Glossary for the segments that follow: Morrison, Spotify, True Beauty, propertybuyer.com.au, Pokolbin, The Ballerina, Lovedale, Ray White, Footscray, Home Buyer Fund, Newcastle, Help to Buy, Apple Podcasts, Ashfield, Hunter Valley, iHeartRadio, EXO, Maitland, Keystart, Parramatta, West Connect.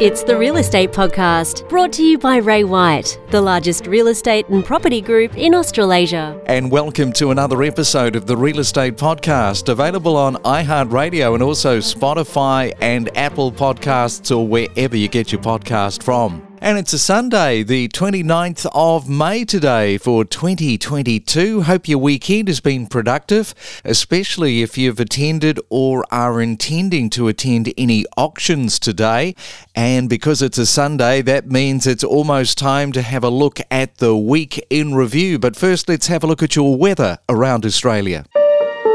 It's the Real Estate Podcast, brought to you by Ray White, the largest real estate and property group in Australasia. And welcome to another episode of the Real Estate Podcast, available on iHeartRadio and also Spotify and Apple Podcasts, or wherever you get your podcast from. And it's a Sunday, the 29th of May today for 2022. Hope your weekend has been productive, especially if you've attended or are intending to attend any auctions today. And because it's a Sunday, that means it's almost time to have a look at the week in review. But first, let's have a look at your weather around Australia.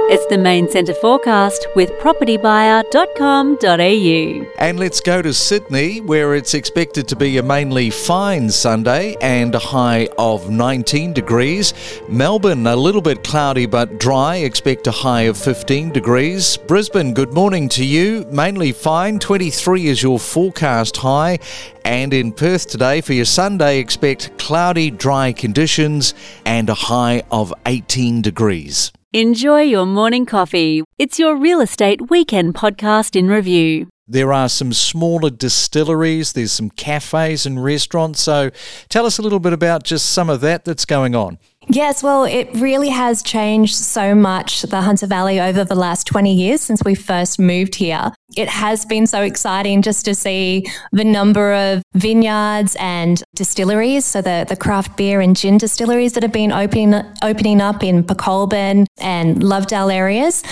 It's the Main Centre Forecast with propertybuyer.com.au. And let's go to Sydney, where it's expected to be a mainly fine Sunday and a high of 19 degrees. Melbourne, a little bit cloudy but dry, expect a high of 15 degrees. Brisbane, good morning to you, mainly fine, 23 is your forecast high. And in Perth today, for your Sunday, expect cloudy, dry conditions and a high of 18 degrees. Enjoy your morning coffee. It's your Real Estate Weekend Podcast in review. There are some smaller distilleries, there's some cafes and restaurants, so tell us a little bit about just some of that's going on. Yes, well, it really has changed so much, the Hunter Valley, over the last 20 years since we first moved here. It has been so exciting just to see the number of vineyards and distilleries, so the craft beer and gin distilleries that have been opening up in Pokolbin and Lovedale areas.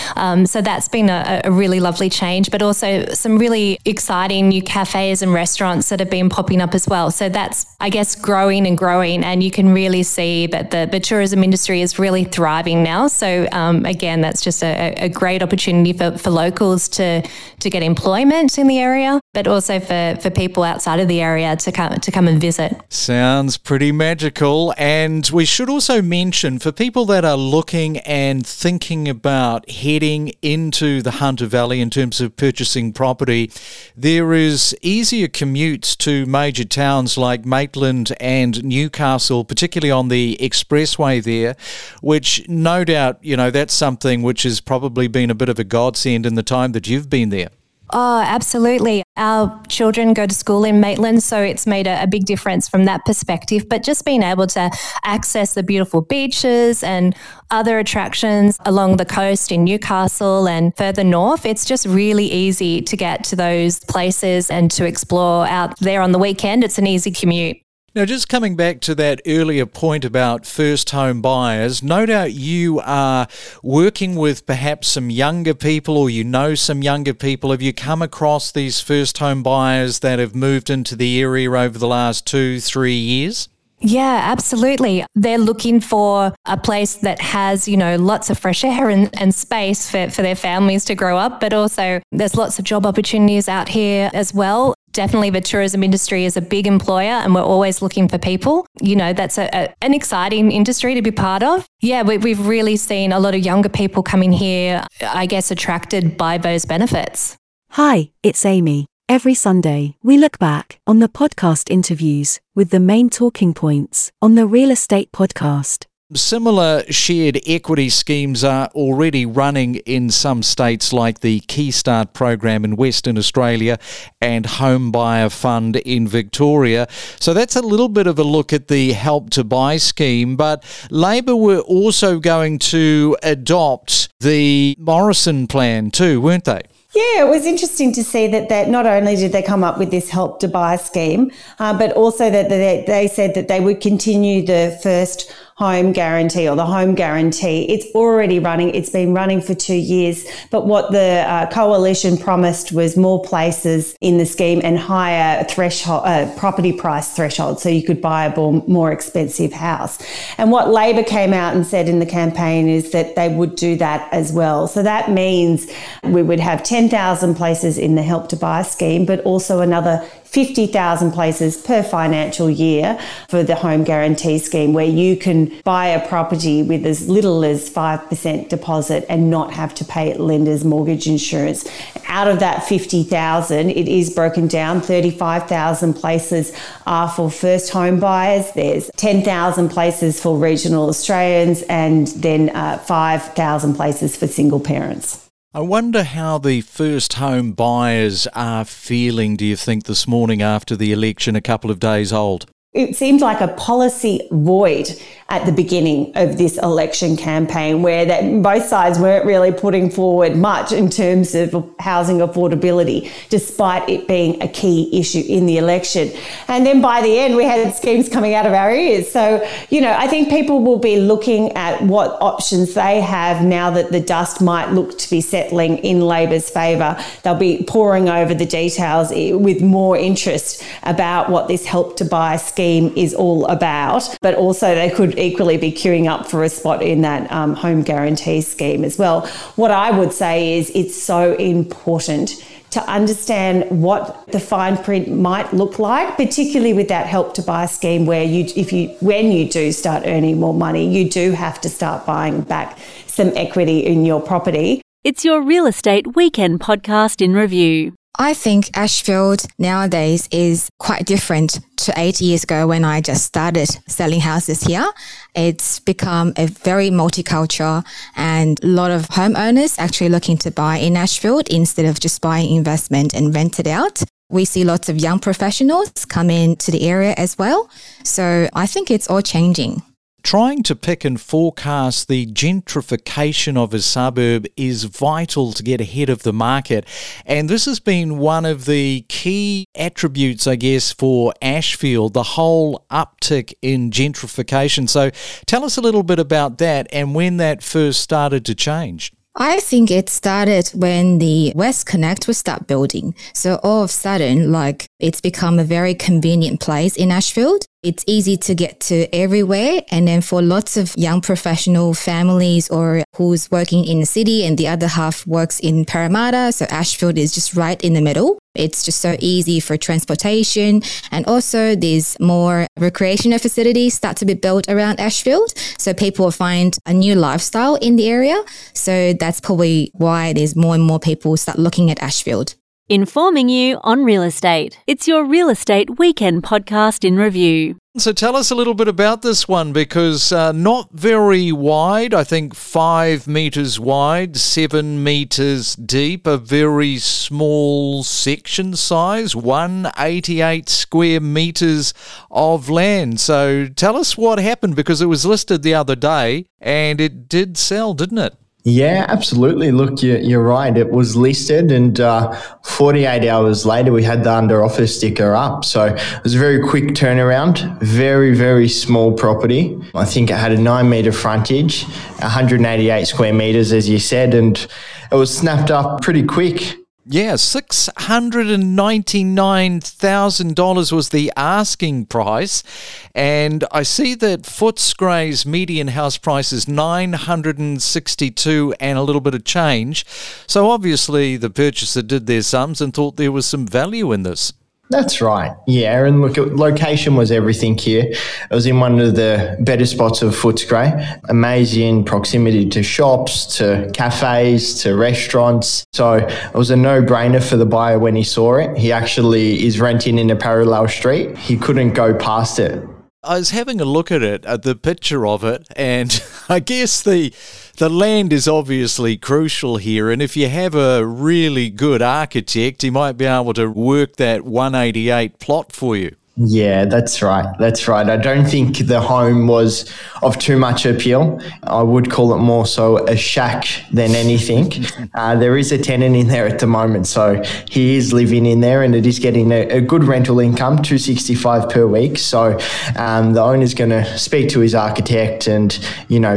So that's been a really lovely change, but also some really exciting new cafes and restaurants that have been popping up as well. So that's, I guess, growing and growing, and you can really see that the tourism industry is really thriving now. So again, that's just a great opportunity for locals to get employment in the area, but also for people outside of the area to come and visit. Sounds pretty magical. And we should also mention, for people that are looking and thinking about heading into the Hunter Valley in terms of purchasing property, there is easier commutes to major towns like Maitland and Newcastle, particularly on the expressway there, which no doubt, you know, that's something which has probably been a bit of a godsend in the time that you've been there. Oh, absolutely. Our children go to school in Maitland, so it's made a big difference from that perspective. But just being able to access the beautiful beaches and other attractions along the coast in Newcastle and further north, it's just really easy to get to those places and to explore out there on the weekend. It's an easy commute. Now, just coming back to that earlier point about first home buyers, no doubt you are working with perhaps some younger people, or you know some younger people. Have you come across these first home buyers that have moved into the area over the last 2-3 years? Yeah, absolutely. They're looking for a place that has, you know, lots of fresh air and space for their families to grow up, but also there's lots of job opportunities out here as well. Definitely the tourism industry is a big employer and we're always looking for people. You know, that's an exciting industry to be part of. Yeah, we've really seen a lot of younger people coming here, I guess, attracted by those benefits. Hi, it's Amy. Every Sunday, we look back on the podcast interviews with the main talking points on the Real Estate Podcast. Similar shared equity schemes are already running in some states, like the Keystart program in Western Australia and Home Buyer Fund in Victoria. So that's a little bit of a look at the Help to Buy scheme. But Labor were also going to adopt the Morrison plan too, weren't they? Yeah, it was interesting to see that not only did they come up with this Help to Buy scheme, but also that they said that they would continue the first home guarantee, or the home guarantee. It's already running. It's been running for 2 years. But what the coalition promised was more places in the scheme and higher threshold, property price threshold, so you could buy a more expensive house. And what Labor came out and said in the campaign is that they would do that as well. So that means we would have 10,000 places in the Help to Buy scheme, but also another 50,000 places per financial year for the home guarantee scheme, where you can buy a property with as little as 5% deposit and not have to pay lender's mortgage insurance. Out of that 50,000, it is broken down. 35,000 places are for first home buyers. There's 10,000 places for regional Australians, and then 5,000 places for single parents. I wonder how the first home buyers are feeling, do you think, this morning after the election a couple of days old? It seemed like a policy void at the beginning of this election campaign where that both sides weren't really putting forward much in terms of housing affordability, despite it being a key issue in the election. And then by the end, we had schemes coming out of our ears. So, you know, I think people will be looking at what options they have now that the dust might look to be settling in Labor's favour. They'll be poring over the details with more interest about what this Help to Buy scheme is all about, but also they could equally be queuing up for a spot in that home guarantee scheme as well. What I would say is it's so important to understand what the fine print might look like, particularly with that Help to Buy scheme where when you do start earning more money, you do have to start buying back some equity in your property. It's your Real Estate Weekend podcast in review. I think Ashfield nowadays is quite different to 8 years ago when I just started selling houses here. It's become a very multicultural and a lot of homeowners actually looking to buy in Ashfield instead of just buying investment and rent it out. We see lots of young professionals come into the area as well. So I think it's all changing. Trying to pick and forecast the gentrification of a suburb is vital to get ahead of the market. And this has been one of the key attributes, I guess, for Ashfield, the whole uptick in gentrification. So tell us a little bit about that and when that first started to change. I think it started when the West Connect was start building. So all of a sudden, it's become a very convenient place in Ashfield. It's easy to get to everywhere. And then for lots of young professional families or who's working in the city and the other half works in Parramatta. So Ashfield is just right in the middle. It's just so easy for transportation. And also there's more recreational facilities start to be built around Ashfield. So people find a new lifestyle in the area. So that's probably why there's more and more people start looking at Ashfield. Informing you on real estate. It's your Real Estate Weekend podcast in review. So tell us a little bit about this one because not very wide, I think 5 metres wide, 7 metres deep, a very small section size, 188 square metres of land. So tell us what happened because it was listed the other day and it did sell, didn't it? Yeah, absolutely. Look, you're right. It was listed and 48 hours later, we had the under offer sticker up. So it was a very quick turnaround, very, very small property. I think it had a 9-metre frontage, 188 square metres, as you said, and it was snapped up pretty quick. Yeah, $699,000 was the asking price, and I see that Footscray's median house price is $962 and a little bit of change. So obviously the purchaser did their sums and thought there was some value in this. That's right. Yeah, and look, location was everything here. It was in one of the better spots of Footscray. Amazing proximity to shops, to cafes, to restaurants. So it was a no-brainer for the buyer when he saw it. He actually is renting in a parallel street. He couldn't go past it. I was having a look at it, at the picture of it, and I guess the land is obviously crucial here. And if you have a really good architect, he might be able to work that 188 plot for you. Yeah, that's right. That's right. I don't think the home was of too much appeal. I would call it more so a shack than anything. There is a tenant in there at the moment, so he is living in there and it is getting a good rental income, $265 per week. So the owner's going to speak to his architect and,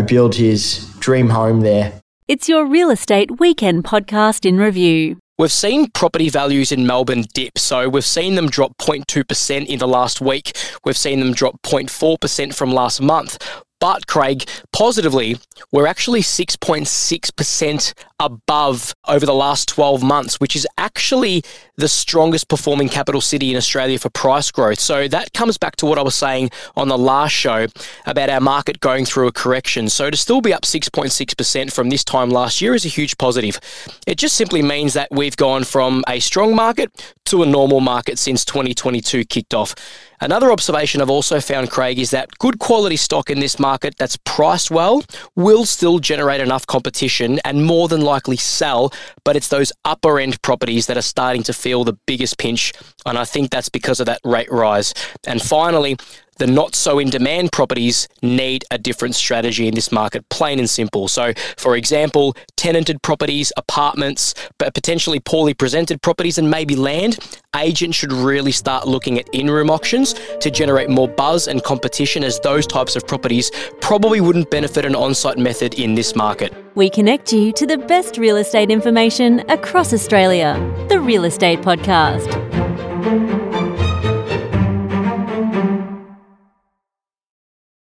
build his dream home there. It's your Real Estate Weekend podcast in review. We've seen property values in Melbourne dip. So we've seen them drop 0.2% in the last week. We've seen them drop 0.4% from last month. But, Craig, positively, we're actually 6.6% above over the last 12 months, which is actually the strongest performing capital city in Australia for price growth. So that comes back to what I was saying on the last show about our market going through a correction. So to still be up 6.6% from this time last year is a huge positive. It just simply means that we've gone from a strong market to a normal market since 2022 kicked off. Another observation I've also found, Craig, is that good quality stock in this market that's priced well will still generate enough competition and more than likely sell, but it's those upper end properties that are starting to feel the biggest pinch, and I think that's because of that rate rise. And finally, the not so in demand properties need a different strategy in this market, plain and simple. So, for example, tenanted properties, apartments, but potentially poorly presented properties and maybe land, agents should really start looking at in-room auctions to generate more buzz and competition, as those types of properties probably wouldn't benefit an on-site method in this market. We connect you to the best real estate information across Australia, the Real Estate Podcast.